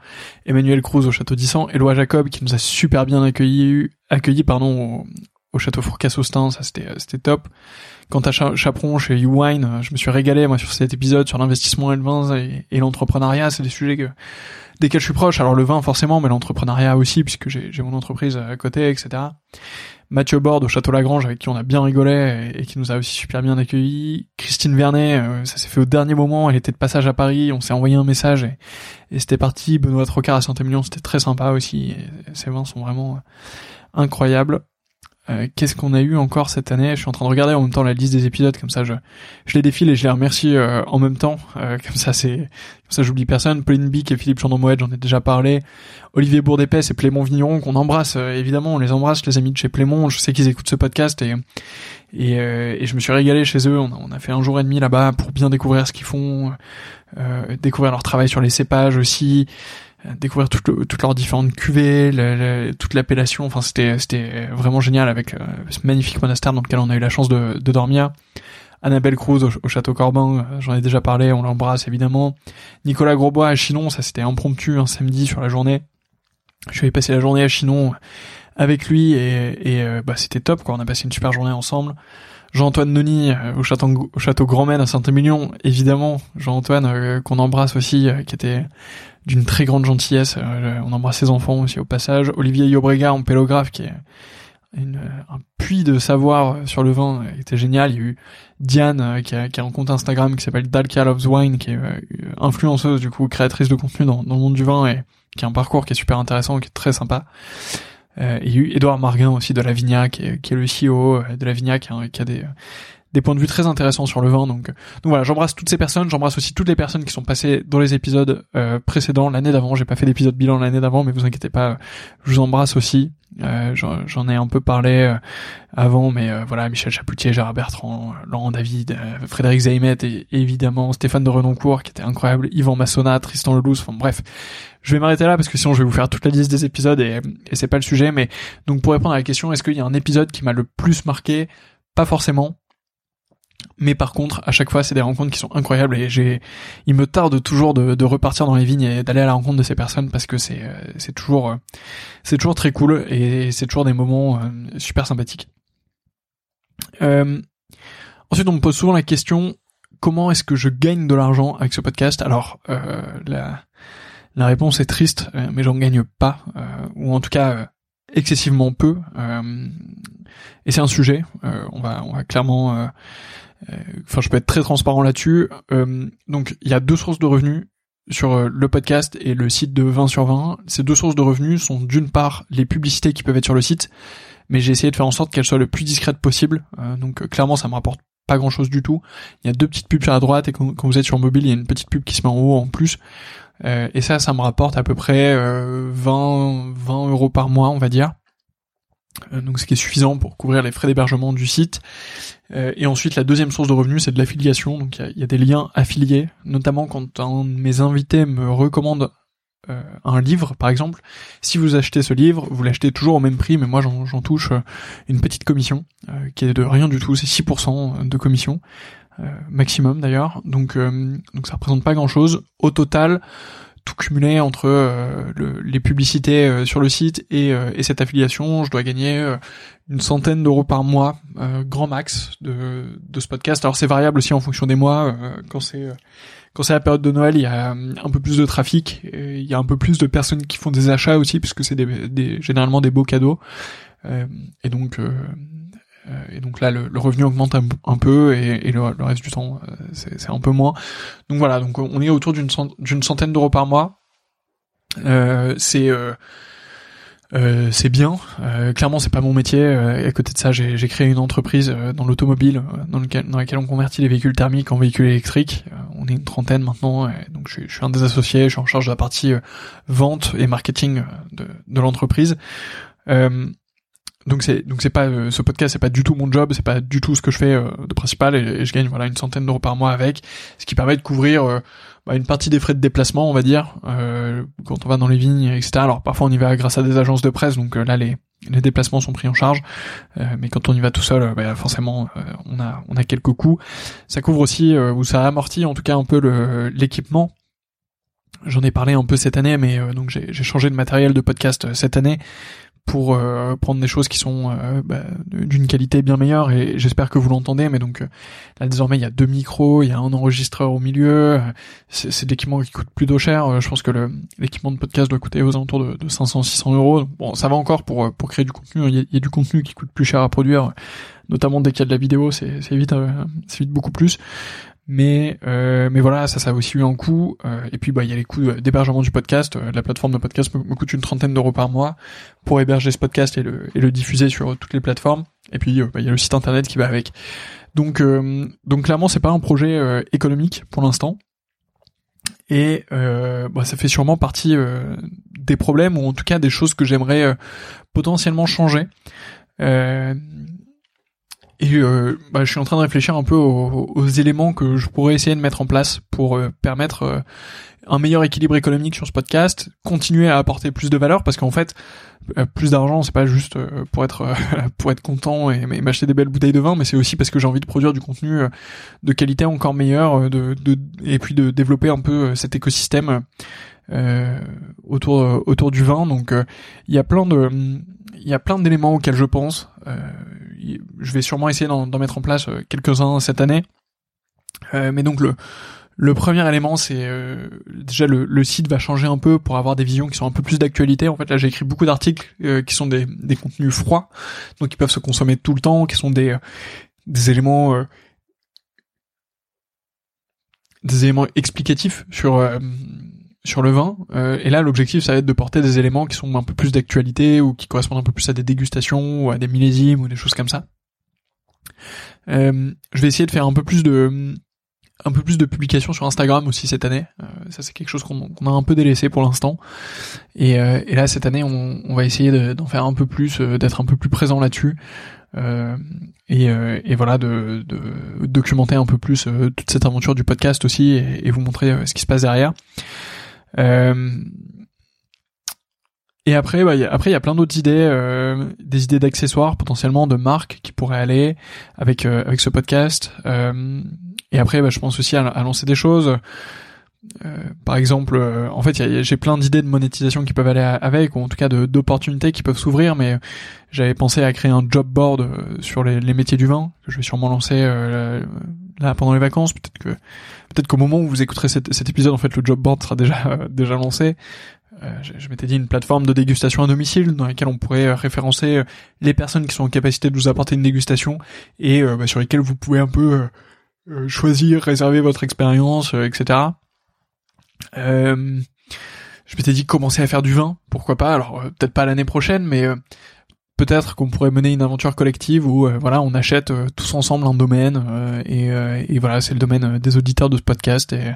Emmanuel Cruz au Château d'Issan, et Loïc Jacob qui nous a super bien accueilli accueilli pardon au, au Château Fourcas-Austin, ça c'était c'était top. Quant à Chaperon chez YouWine, je me suis régalé moi sur cet épisode sur l'investissement et le vin et, et l'entrepreneuriat. C'est des sujets que, desquels je suis proche. Alors le vin forcément, mais l'entrepreneuriat aussi, puisque j'ai, j'ai mon entreprise à côté, et cetera. Mathieu Borde au Château Lagrange, avec qui on a bien rigolé et, et qui nous a aussi super bien accueillis. Christine Vernet, euh, ça s'est fait au dernier moment, elle était de passage à Paris, on s'est envoyé un message et, et c'était parti. Benoît Trocard à Saint-Émilion, c'était très sympa aussi. Et, et ces vins sont vraiment euh, incroyables. Euh, qu'est-ce qu'on a eu encore cette année? Je suis en train de regarder en même temps la liste des épisodes, comme ça je, je les défile et je les remercie euh, en même temps, euh, comme ça c'est comme ça j'oublie personne. Pauline Bic et Philippe Chandon-Mouette, j'en ai déjà parlé. Olivier Bourdépès et Clément Vigneron, qu'on embrasse euh, évidemment, on les embrasse, les amis de chez Clément, je sais qu'ils écoutent ce podcast, et et, euh, et je me suis régalé chez eux. On a, on a fait un jour et demi là-bas pour bien découvrir ce qu'ils font, euh, découvrir leur travail sur les cépages aussi, découvrir toutes le, toutes leurs différentes cuvées, le, le, toute l'appellation. Enfin, c'était c'était vraiment génial, avec euh, ce magnifique monastère dans lequel on a eu la chance de, de dormir. Annabelle Cruz au, au Château Corbin, j'en ai déjà parlé, on l'embrasse évidemment. Nicolas Grosbois à Chinon, ça c'était impromptu un samedi sur la journée. Je suis allé passer la journée à Chinon avec lui, et, et bah c'était top quoi. On a passé une super journée ensemble. Jean-Antoine Noni au Château, au Château Grand-Maine à Saint-Émilion, évidemment. Jean-Antoine euh, qu'on embrasse aussi, euh, qui était d'une très grande gentillesse. Euh, on embrasse ses enfants aussi au passage. Olivier Iobrega en pélographe, qui est une, un puits de savoir sur le vin, euh, était génial. Il y a eu Diane euh, qui, a, qui a un compte Instagram qui s'appelle Dalka Loves Wine, qui est euh, influenceuse du coup, créatrice de contenu dans, dans le monde du vin, et qui a un parcours qui est super intéressant, qui est très sympa. Euh, il y a eu Édouard Marguin aussi de Lavignac, qui est, qui est le C E O de Lavignac, hein, qui a des, des points de vue très intéressants sur le vin. Donc, donc voilà, j'embrasse toutes ces personnes, j'embrasse aussi toutes les personnes qui sont passées dans les épisodes euh, précédents, l'année d'avant. J'ai pas fait d'épisode bilan l'année d'avant, mais vous inquiétez pas, je vous embrasse aussi. Euh, j'en, j'en ai un peu parlé euh, avant, mais euh, voilà, Michel Chapoutier, Gérard Bertrand, Laurent David, euh, Frédéric Zaïmet, et évidemment Stéphane de Renoncourt qui était incroyable, Yvan Massonat, Tristan Lelousse. Enfin bref, je vais m'arrêter là parce que sinon je vais vous faire toute la liste des épisodes, et, et c'est pas le sujet. Mais donc, pour répondre à la question, est-ce qu'il y a un épisode qui m'a le plus marqué? Pas forcément. Mais par contre, à chaque fois, c'est des rencontres qui sont incroyables, et j'ai, il me tarde toujours de, de repartir dans les vignes et d'aller à la rencontre de ces personnes, parce que c'est, c'est toujours, c'est toujours très cool, et c'est toujours des moments super sympathiques. Euh, ensuite, on me pose souvent la question, comment est-ce que je gagne de l'argent avec ce podcast? Alors, euh, la, la réponse est triste, mais j'en gagne pas, euh, ou en tout cas, euh, excessivement peu, euh, et c'est un sujet, euh, on va, on va clairement, euh, Enfin, je peux être très transparent là-dessus. Euh, donc, il y a deux sources de revenus sur le podcast et le site de vingt sur vingt. Ces deux sources de revenus sont, d'une part, les publicités qui peuvent être sur le site, mais j'ai essayé de faire en sorte qu'elles soient le plus discrètes possible. Euh, donc, clairement, ça me rapporte pas grand-chose du tout. Il y a deux petites pubs sur la droite, et quand, quand vous êtes sur mobile, il y a une petite pub qui se met en haut en plus. Euh, et ça, ça me rapporte à peu près euh, vingt euros par mois, on va dire. Donc, ce qui est suffisant pour couvrir les frais d'hébergement du site. Euh, et ensuite, la deuxième source de revenus, c'est de l'affiliation. Donc, il y, y a des liens affiliés, notamment quand un de mes invités me recommande euh, un livre, par exemple. Si vous achetez ce livre, vous l'achetez toujours au même prix, mais moi, j'en, j'en touche euh, une petite commission, euh, qui est de rien du tout, c'est six pour cent de commission, euh, maximum d'ailleurs. Donc, euh, donc, ça représente pas grand-chose. Au total, tout cumulé entre euh, le, les publicités euh, sur le site et, euh, et cette affiliation, je dois gagner euh, une centaine d'euros par mois, euh, grand max de, de ce podcast. Alors c'est variable aussi en fonction des mois. Euh, quand c'est euh, quand c'est la période de Noël, il y a un peu plus de trafic, il y a un peu plus de personnes qui font des achats aussi, puisque c'est des, des généralement des beaux cadeaux. Euh, et donc euh, Et donc là, le, le revenu augmente un, un peu, et, et le, le reste du temps, c'est, c'est un peu moins. Donc voilà, donc on est autour d'une centaine, d'une centaine d'euros par mois. Euh, c'est euh, Euh, c'est bien. Euh, clairement, c'est pas mon métier. Euh, à côté de ça, j'ai, j'ai créé une entreprise euh, dans l'automobile, euh, dans, lequel, dans laquelle on convertit les véhicules thermiques en véhicules électriques. Euh, on est une trentaine maintenant. Et donc, je, je suis un des associés. Je suis en charge de la partie euh, vente et marketing de, de l'entreprise. Euh, donc, c'est donc c'est pas euh, ce podcast, c'est pas du tout mon job, c'est pas du tout ce que je fais euh, de principal. Et, et je gagne voilà une centaine d'euros par mois avec, ce qui permet de couvrir. Euh, une partie des frais de déplacement, on va dire, euh, quand on va dans les vignes, et cetera. Alors parfois on y va grâce à des agences de presse, donc euh, là les, les déplacements sont pris en charge, euh, mais quand on y va tout seul, euh, bah, forcément euh, on a on a quelques coûts. Ça couvre aussi, euh, ou ça amortit en tout cas un peu le, l'équipement. J'en ai parlé un peu cette année, mais euh, donc j'ai, j'ai changé de matériel de podcast euh, cette année pour euh, prendre des choses qui sont euh, bah, d'une qualité bien meilleure, et j'espère que vous l'entendez, mais donc euh, là désormais il y a deux micros, il y a un enregistreur au milieu, euh, c'est, c'est de l'équipement qui coûte plutôt cher, euh, je pense que le, l'équipement de podcast doit coûter aux alentours de, de cinq cents à six cents euros, donc, bon ça va encore pour pour créer du contenu, il y, a, il y a du contenu qui coûte plus cher à produire, notamment dès qu'il y a de la vidéo, c'est, c'est, vite, euh, c'est vite beaucoup plus. Mais euh, mais voilà, ça ça a aussi eu un coût, euh, et puis bah il y a les coûts d'hébergement du podcast. La plateforme de podcast me, me coûte une trentaine d'euros par mois pour héberger ce podcast et le et le diffuser sur toutes les plateformes, et puis euh, bah, il y a le site internet qui va avec. Donc euh, donc clairement c'est pas un projet euh, économique pour l'instant, et euh, bah, ça fait sûrement partie euh, des problèmes, ou en tout cas des choses que j'aimerais euh, potentiellement changer. euh, Et euh, bah, je suis en train de réfléchir un peu aux, aux éléments que je pourrais essayer de mettre en place pour euh, permettre euh, un meilleur équilibre économique sur ce podcast, continuer à apporter plus de valeur, parce qu'en fait, euh, plus d'argent, c'est pas juste euh, pour être euh, pour être content et, et m'acheter des belles bouteilles de vin, mais c'est aussi parce que j'ai envie de produire du contenu euh, de qualité encore meilleure, euh, de, de, et puis de développer un peu euh, cet écosystème euh, autour euh, autour du vin. Donc, il euh, y a plein de il y a plein d'éléments auxquels je pense. Euh, Je vais sûrement essayer d'en, d'en mettre en place quelques-uns cette année. Euh, mais donc le, le premier élément, c'est euh, déjà le, le site va changer un peu pour avoir des visions qui sont un peu plus d'actualité. En fait, là, j'ai écrit beaucoup d'articles euh, qui sont des, des contenus froids, donc qui peuvent se consommer tout le temps, qui sont des, euh, des éléments... Euh, des éléments explicatifs sur... Euh, sur le vin, euh, et là l'objectif ça va être de porter des éléments qui sont un peu plus d'actualité, ou qui correspondent un peu plus à des dégustations, ou à des millésimes, ou des choses comme ça. Euh, je vais essayer de faire un peu plus de un peu plus de publications sur Instagram aussi cette année. Euh, ça c'est quelque chose qu'on, qu'on a un peu délaissé pour l'instant, et, euh, et là cette année on, on va essayer de, d'en faire un peu plus, euh, d'être un peu plus présent là-dessus, euh, et, euh, et voilà de, de documenter un peu plus euh, toute cette aventure du podcast aussi, et, et vous montrer euh, ce qui se passe derrière. Euh, et après, bah, y a, après il y a plein d'autres idées, euh, des idées d'accessoires potentiellement, de marques qui pourraient aller avec euh, avec ce podcast. Euh, et après, bah, je pense aussi à, à lancer des choses. Euh, par exemple, euh, en fait, y a, y a, j'ai plein d'idées de monétisation qui peuvent aller à, avec, ou en tout cas de, d'opportunités qui peuvent s'ouvrir. Mais j'avais pensé à créer un job board sur les, les métiers du vin, que je vais sûrement lancer euh, là pendant les vacances. Peut-être que peut-être qu'au moment où vous écouterez cet, cet épisode, en fait, le job board sera déjà euh, déjà lancé. Euh, je, je m'étais dit une plateforme de dégustation à domicile dans laquelle on pourrait référencer les personnes qui sont en capacité de vous apporter une dégustation, et euh, bah, sur lesquelles vous pouvez un peu euh, choisir, réserver votre expérience, euh, et cetera. Euh, je m'étais dit commencer à faire du vin, pourquoi pas, alors euh, peut-être pas l'année prochaine, mais euh, peut-être qu'on pourrait mener une aventure collective où euh, voilà on achète euh, tous ensemble un domaine, euh, et, euh, et voilà c'est le domaine des auditeurs de ce podcast, et,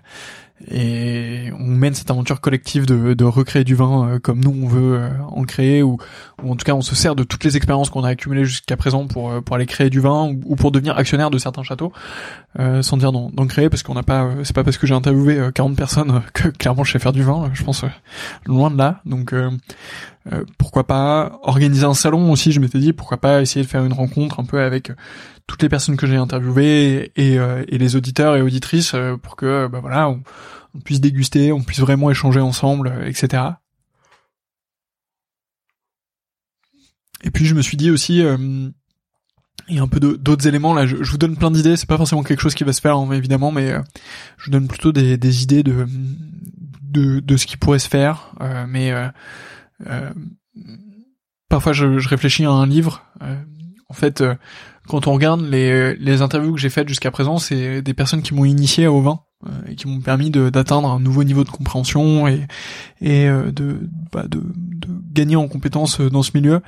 et on mène cette aventure collective de, de recréer du vin euh, comme nous on veut euh, en créer, ou, ou en tout cas on se sert de toutes les expériences qu'on a accumulées jusqu'à présent pour euh, pour aller créer du vin, ou, ou pour devenir actionnaire de certains châteaux, euh, sans dire d'en, d'en créer, parce qu'on n'a pas euh, c'est pas parce que j'ai interviewé euh, quarante personnes euh, que clairement je sais faire du vin, euh, je pense euh, loin de là. Donc euh, euh, pourquoi pas organiser un salon aussi, je m'étais dit pourquoi pas essayer de faire une rencontre un peu avec euh, toutes les personnes que j'ai interviewées, et, et, euh, et les auditeurs et auditrices, euh, pour que bah voilà on, on puisse déguster, on puisse vraiment échanger ensemble, euh, et cetera. Et puis je me suis dit aussi, euh, il y a un peu de, d'autres éléments là. Je, je vous donne plein d'idées, c'est pas forcément quelque chose qui va se faire hein, évidemment, mais euh, je vous donne plutôt des, des idées de, de de ce qui pourrait se faire. Euh, mais euh, euh, parfois je, je réfléchis à un livre. Euh, en fait. Euh, Quand on regarde les, les interviews que j'ai faites jusqu'à présent, c'est des personnes qui m'ont initié au vin, euh, et qui m'ont permis de, d'atteindre un nouveau niveau de compréhension, et, et euh, de, bah de, de gagner en compétences dans ce milieu.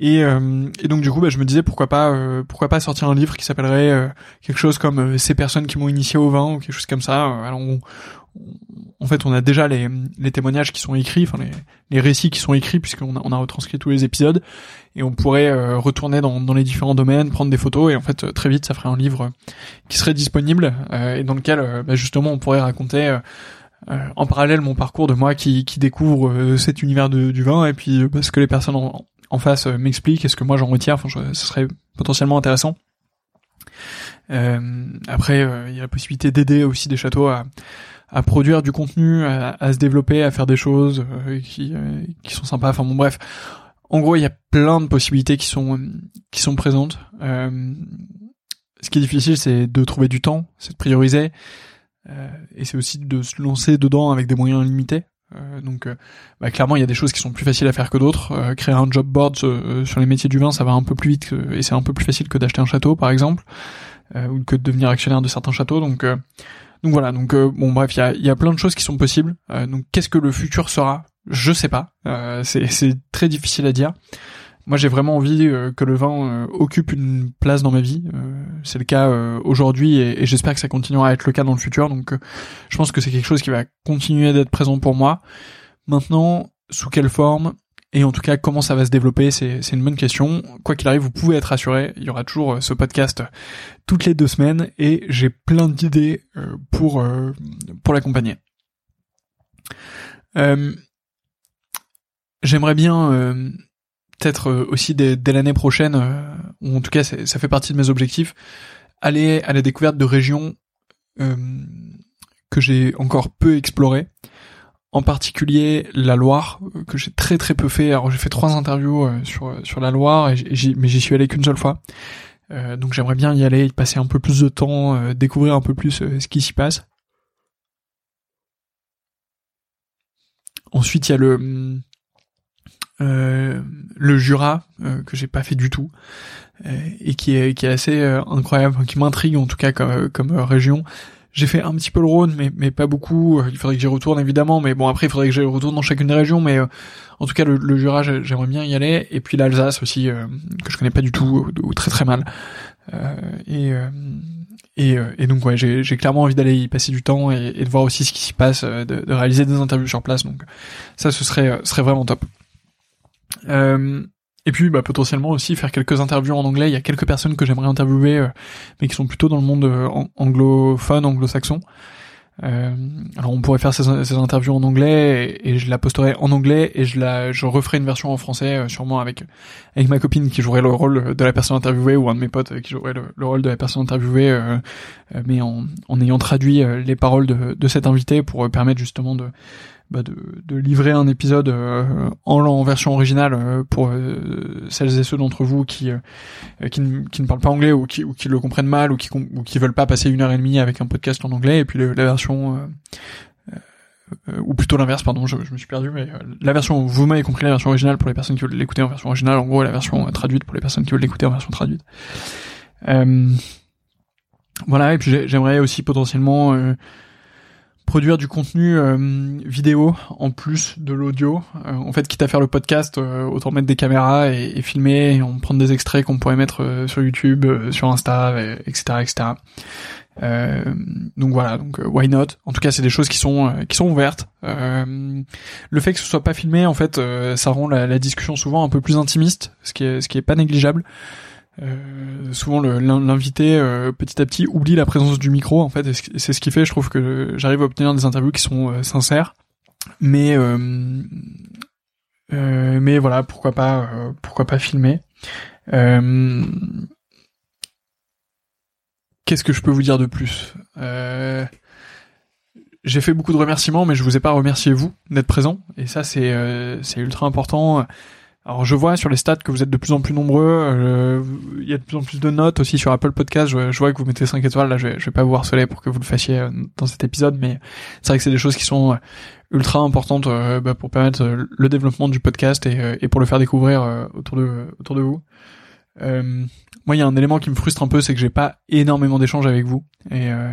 Et, euh, et donc du coup, bah, je me disais pourquoi pas, euh, pourquoi pas sortir un livre qui s'appellerait euh, quelque chose comme euh, ces personnes qui m'ont initié au vin ou quelque chose comme ça. Alors, on, on, en fait, on a déjà les, les témoignages qui sont écrits, enfin les, les récits qui sont écrits puisqu'on a, on a retranscrit tous les épisodes, et on pourrait euh, retourner dans, dans les différents domaines, prendre des photos, et en fait très vite ça ferait un livre qui serait disponible euh, et dans lequel euh, bah, justement on pourrait raconter euh, Euh, en parallèle mon parcours de moi qui, qui découvre euh, cet univers de, du vin, et puis euh, ce que les personnes en, en face euh, m'expliquent et ce que moi j'en retire. Enfin, je, ça serait potentiellement intéressant. Euh, après, il euh, y a la possibilité d'aider aussi des châteaux à, à produire du contenu, à, à se développer, à faire des choses euh, qui, euh, qui sont sympas. Enfin bon, bref. En gros, il y a plein de possibilités qui sont, qui sont présentes. Euh, ce qui est difficile, c'est de trouver du temps, c'est de prioriser. Euh, et c'est aussi de se lancer dedans avec des moyens limités. Euh, donc, euh, bah, clairement, il y a des choses qui sont plus faciles à faire que d'autres. Euh, créer un job board euh, sur les métiers du vin, ça va un peu plus vite que, et c'est un peu plus facile que d'acheter un château, par exemple, euh, ou que de devenir actionnaire de certains châteaux. Donc, euh, donc voilà. Donc, euh, bon, bref, il y a, y a plein de choses qui sont possibles. Euh, donc, qu'est-ce que le futur sera ? Je sais pas. Euh, c'est, c'est très difficile à dire. Moi, j'ai vraiment envie euh, que le vin euh, occupe une place dans ma vie. Euh, c'est le cas euh, aujourd'hui, et, et j'espère que ça continuera à être le cas dans le futur. Donc, euh, je pense que c'est quelque chose qui va continuer d'être présent pour moi. Maintenant, sous quelle forme, et en tout cas comment ça va se développer, c'est, c'est une bonne question. Quoi qu'il arrive, vous pouvez être rassurés. Il y aura toujours euh, ce podcast toutes les deux semaines, et j'ai plein d'idées euh, pour euh, pour l'accompagner. Euh, j'aimerais bien. Euh, peut-être aussi dès, dès l'année prochaine, euh, ou en tout cas ça fait partie de mes objectifs, aller à la découverte de régions euh, que j'ai encore peu explorées, en particulier la Loire, que j'ai très très peu fait. Alors j'ai fait trois interviews euh, sur sur la Loire, et j'y, mais j'y suis allé qu'une seule fois, euh, donc j'aimerais bien y aller, y passer un peu plus de temps, euh, découvrir un peu plus euh, ce qui s'y passe. Ensuite il y a le... Hum, Euh, le Jura euh, que j'ai pas fait du tout euh, et qui est qui est assez euh, incroyable, qui m'intrigue en tout cas comme comme euh, région. J'ai fait un petit peu le Rhône, mais mais pas beaucoup. Il faudrait que j'y retourne évidemment, mais bon après il faudrait que j'y retourne dans chacune des régions. Mais euh, en tout cas le, le Jura j'aimerais bien y aller, et puis l'Alsace aussi euh, que je connais pas du tout ou, ou très très mal. Euh, et euh, et euh, et donc ouais, j'ai j'ai clairement envie d'aller y passer du temps et, et de voir aussi ce qui s'y passe, de, de réaliser des interviews sur place. Donc ça ce serait serait vraiment top. Euh, et puis bah, potentiellement aussi faire quelques interviews en anglais. Il y a quelques personnes que j'aimerais interviewer euh, mais qui sont plutôt dans le monde euh, anglophone, anglo-saxon. Euh, alors on pourrait faire ces, ces interviews en anglais, et, et je la posterai en anglais, et je la je referai une version en français euh, sûrement avec avec ma copine qui jouerait le rôle de la personne interviewée, ou un de mes potes euh, qui jouerait le, le rôle de la personne interviewée, euh, euh, mais en, en ayant traduit euh, les paroles de, de cet invité pour euh, permettre justement de Bah de, de livrer un épisode euh, en, en version originale euh, pour euh, celles et ceux d'entre vous qui, euh, qui, ne, qui ne parlent pas anglais, ou qui, ou qui le comprennent mal, ou qui, ou qui veulent pas passer une heure et demie avec un podcast en anglais. Et puis le, la version, euh, euh, ou plutôt l'inverse, pardon, je, je me suis perdu, mais euh, la version, vous m'avez compris, la version originale pour les personnes qui veulent l'écouter en version originale, en gros, et la version euh, traduite pour les personnes qui veulent l'écouter en version traduite. Euh, voilà, et puis j'aimerais aussi potentiellement... Euh, produire du contenu euh, vidéo en plus de l'audio. Euh, en fait, quitte à faire le podcast, euh, autant mettre des caméras et, et filmer, et on prend des extraits qu'on pourrait mettre euh, sur YouTube, euh, sur Insta, euh, et cetera, et cetera. Euh, donc voilà, donc euh, why not ? En tout cas, c'est des choses qui sont euh, qui sont ouvertes. Euh, le fait que ce soit pas filmé, en fait, euh, ça rend la, la discussion souvent un peu plus intimiste, ce qui est ce qui est pas négligeable. Euh, souvent le, l'invité euh, petit à petit oublie la présence du micro, en fait, et c'est ce qui fait, je trouve, que j'arrive à obtenir des interviews qui sont euh, sincères, mais euh, euh, mais voilà, pourquoi pas euh, pourquoi pas filmer. Euh, qu'est-ce que je peux vous dire de plus? euh, J'ai fait beaucoup de remerciements, mais je vous ai pas remercié vous d'être présent, et ça c'est euh, c'est ultra important. Alors je vois sur les stats que vous êtes de plus en plus nombreux, il euh, y a de plus en plus de notes aussi sur Apple Podcast, je, je vois que vous mettez cinq étoiles, là je vais, je vais pas vous harceler pour que vous le fassiez dans cet épisode, mais c'est vrai que c'est des choses qui sont ultra importantes euh, bah, pour permettre le développement du podcast et, et pour le faire découvrir euh, autour de autour de vous. Euh, moi il y a un élément qui me frustre un peu, c'est que j'ai pas énormément d'échanges avec vous, et, euh,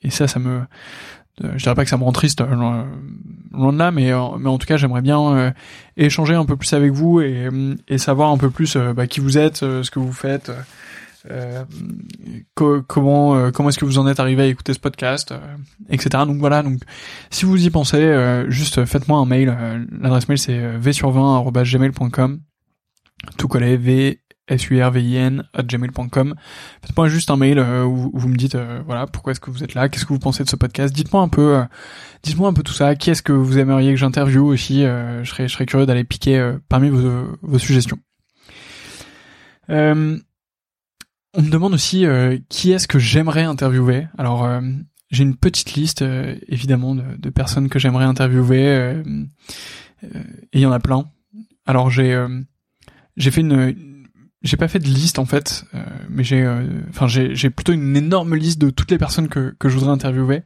et ça ça me je dirais pas que ça me rend triste, euh, loin de là, mais euh, mais en tout cas j'aimerais bien euh, échanger un peu plus avec vous et et savoir un peu plus euh, bah, qui vous êtes, euh, ce que vous faites, euh, co- comment euh, comment est-ce que vous en êtes arrivé à écouter ce podcast, euh, et cetera. Donc voilà, donc si vous y pensez, euh, juste faites-moi un mail. Euh, l'adresse mail c'est v sur vingt arobase gmail point com, tout collé, v survin arobase gmail point com. Faites-moi juste un mail euh, où vous me dites euh, voilà, pourquoi est-ce que vous êtes là, qu'est-ce que vous pensez de ce podcast, dites-moi un peu euh, dites-moi un peu tout ça, qui est-ce que vous aimeriez que j'interviewe aussi, euh, je serais je serais curieux d'aller piquer euh, parmi vos vos suggestions. Euh, on me demande aussi euh, qui est-ce que j'aimerais interviewer. Alors euh, j'ai une petite liste euh, évidemment de, de personnes que j'aimerais interviewer, euh, euh, et il y en a plein. Alors j'ai euh, j'ai fait une, une j'ai pas fait de liste en fait, euh, mais j'ai, enfin euh, j'ai, j'ai plutôt une énorme liste de toutes les personnes que que je voudrais interviewer.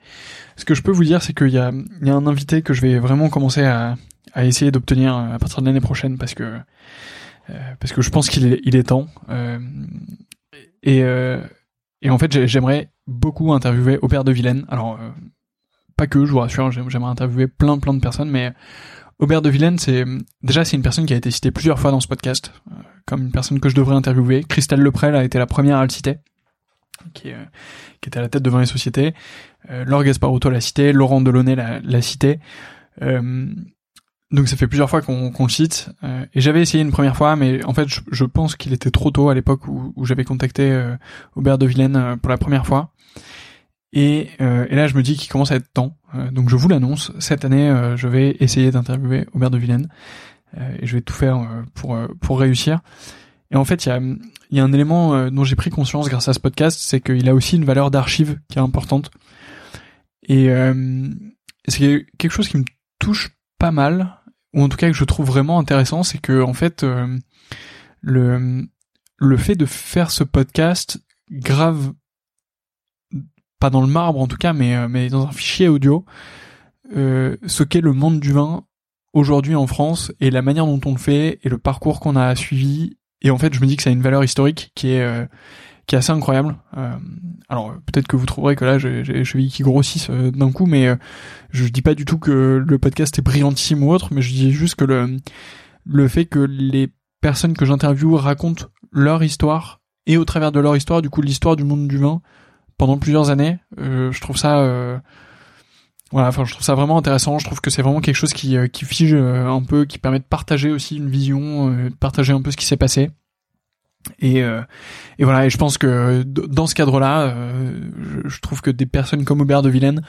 Ce que je peux vous dire, c'est qu'il y a, il y a un invité que je vais vraiment commencer à à essayer d'obtenir à partir de l'année prochaine, parce que euh, parce que je pense qu'il est, il est temps. Euh, et euh, et en fait, j'aimerais beaucoup interviewer Aubert de Villaine. Alors euh, pas que, je vous rassure, j'aimerais interviewer plein plein de personnes, mais Aubert de Villaine, c'est déjà c'est une personne qui a été citée plusieurs fois dans ce podcast, euh, comme une personne que je devrais interviewer. Christelle Leprel a été la première à le citer, qui, euh, qui était à la tête de vingt et Sociétés. Euh, Laure Gasparotto l'a cité, Laurent Delonnet l'a, l'a cité. Euh, donc ça fait plusieurs fois qu'on, qu'on le cite. Euh, et j'avais essayé une première fois, mais en fait je, je pense qu'il était trop tôt à l'époque où, où j'avais contacté euh, Aubert de Villaine euh, pour la première fois. Et, euh, et là je me dis qu'il commence à être temps, euh, donc je vous l'annonce, cette année euh, je vais essayer d'interviewer Aubert de Villaine, euh, et je vais tout faire euh, pour euh, pour réussir. Et en fait il y a il y a un élément euh, dont j'ai pris conscience grâce à ce podcast, c'est qu'il a aussi une valeur d'archive qui est importante, et euh, c'est quelque chose qui me touche pas mal, ou en tout cas que je trouve vraiment intéressant, c'est que en fait euh, le le fait de faire ce podcast grave pas dans le marbre en tout cas, mais, mais dans un fichier audio, euh, ce qu'est le monde du vin aujourd'hui en France, et la manière dont on le fait, et le parcours qu'on a suivi. Et en fait, je me dis que ça a une valeur historique qui est, euh, qui est assez incroyable. Euh, alors, peut-être que vous trouverez que là, j'ai les chevilles qui grossissent euh, d'un coup, mais euh, je dis pas du tout que le podcast est brillantissime ou autre, mais je dis juste que le, le fait que les personnes que j'interviewe racontent leur histoire, et au travers de leur histoire, du coup, l'histoire du monde du vin, pendant plusieurs années, euh, je trouve ça, euh, voilà, enfin, je trouve ça vraiment intéressant. Je trouve que c'est vraiment quelque chose qui euh, qui fige euh, un peu, qui permet de partager aussi une vision, euh, de partager un peu ce qui s'est passé. Et euh, et voilà. Et je pense que d- dans ce cadre-là, euh, je, je trouve que des personnes comme Aubert de Villaine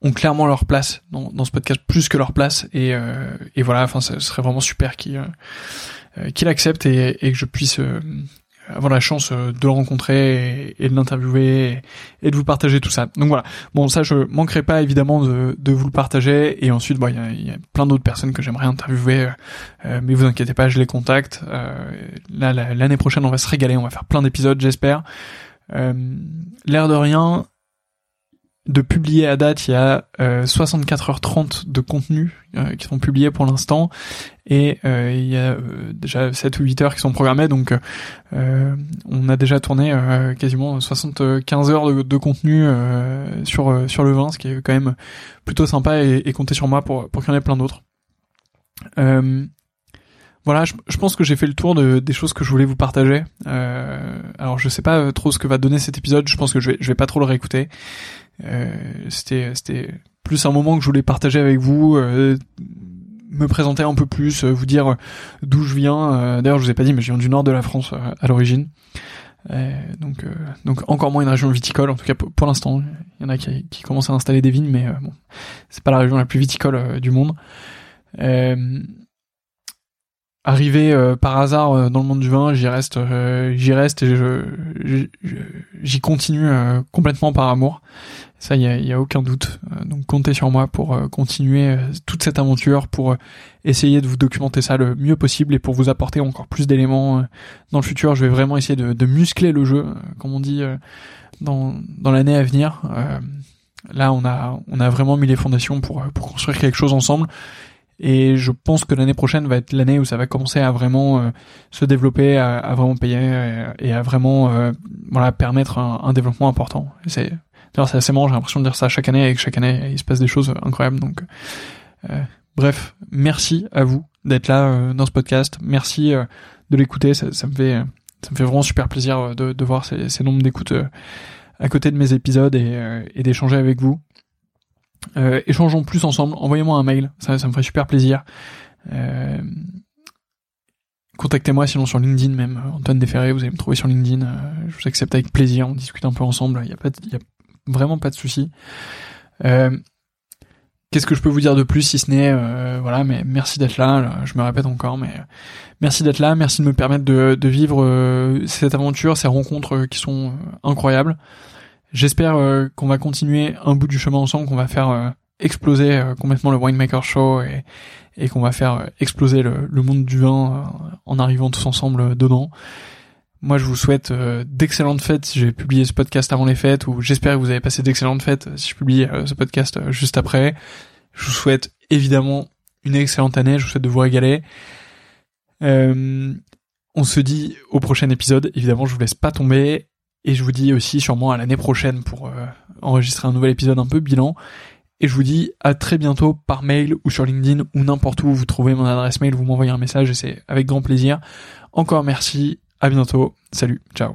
ont clairement leur place dans, dans ce podcast, plus que leur place. Et euh, et voilà. Enfin, ce serait vraiment super qu'il euh, qu'il accepte et, et que je puisse euh, avoir la chance de le rencontrer et de l'interviewer et de vous partager tout ça. Donc voilà. Bon, ça, je manquerai pas évidemment de, de vous le partager. Et ensuite, bon, il y a, y a plein d'autres personnes que j'aimerais interviewer, euh, mais vous inquiétez pas, je les contacte. Euh, là, la, l'année prochaine, on va se régaler, on va faire plein d'épisodes, j'espère. Euh, l'air de rien, de publier à date, il y a euh, soixante-quatre heures trente de contenu euh, qui sont publiés pour l'instant, et euh, il y a euh, déjà sept ou huit heures qui sont programmées, donc euh, on a déjà tourné euh, quasiment soixante-quinze heures de, de contenu euh, sur euh, sur le vin, ce qui est quand même plutôt sympa, et, et comptez sur moi pour pour qu'il y en ait plein d'autres. Euh, Voilà, je, je pense que j'ai fait le tour de, des choses que je voulais vous partager. Euh, alors, je sais pas trop ce que va donner cet épisode. Je pense que je vais, je vais pas trop le réécouter. Euh, c'était, c'était plus un moment que je voulais partager avec vous, euh, me présenter un peu plus, euh, vous dire d'où je viens. Euh, d'ailleurs, je vous ai pas dit, mais je viens du nord de la France euh, à l'origine. Euh, donc, euh, donc encore moins une région viticole. En tout cas, pour, pour l'instant, il y en a qui, qui commencent à installer des vignes, mais euh, bon, c'est pas la région la plus viticole euh, du monde. Euh, Arrivé euh, par hasard euh, dans le monde du vin, j'y reste, euh, j'y reste et je, je, je j'y continue euh, complètement par amour. Ça, il y a, y a aucun doute. Euh, donc comptez sur moi pour euh, continuer euh, toute cette aventure, pour euh, essayer de vous documenter ça le mieux possible et pour vous apporter encore plus d'éléments euh, dans le futur. Je vais vraiment essayer de, de muscler le jeu, euh, comme on dit euh, dans dans l'année à venir. Euh, là, on a on a vraiment mis les fondations pour pour construire quelque chose ensemble. Et je pense que l'année prochaine va être l'année où ça va commencer à vraiment euh, se développer, à, à vraiment payer et, et à vraiment euh, voilà permettre un, un développement important. Et c'est D'ailleurs, c'est assez marrant, j'ai l'impression de dire ça chaque année, et que chaque année, il se passe des choses incroyables. Donc, euh, bref, merci à vous d'être là euh, dans ce podcast. Merci euh, de l'écouter. Ça, ça me fait, ça me fait vraiment super plaisir de, de voir ces, ces nombres d'écoutes euh, à côté de mes épisodes et, euh, et d'échanger avec vous. Euh, échangeons plus ensemble. Envoyez-moi un mail, ça, ça me ferait super plaisir. Euh, Contactez-moi sinon sur LinkedIn même, Antoine Desferré, vous allez me trouver sur LinkedIn, je vous accepte avec plaisir, on discute un peu ensemble, il n'y a, a vraiment pas de souci. Euh, qu'est-ce que je peux vous dire de plus si ce n'est, euh, voilà, mais merci d'être là, là, je me répète encore, mais merci d'être là, merci de me permettre de, de vivre euh, cette aventure, ces rencontres euh, qui sont euh, incroyables. J'espère euh, qu'on va continuer un bout du chemin ensemble, qu'on va faire... Euh, exploser euh, complètement le Winemaker Show et, et qu'on va faire euh, exploser le, le monde du vin euh, en arrivant tous ensemble euh, dedans. Moi, je vous souhaite euh, d'excellentes fêtes si j'ai publié ce podcast avant les fêtes, ou j'espère que vous avez passé d'excellentes fêtes si je publie euh, ce podcast euh, juste après. Je vous souhaite évidemment une excellente année, je vous souhaite de vous régaler. Euh, on se dit au prochain épisode, évidemment, je vous laisse pas tomber, et je vous dis aussi sûrement à l'année prochaine pour euh, enregistrer un nouvel épisode un peu bilan. Et je vous dis à très bientôt par mail ou sur LinkedIn ou n'importe où vous trouvez mon adresse mail, vous m'envoyez un message et c'est avec grand plaisir. Encore merci, à bientôt, salut, ciao.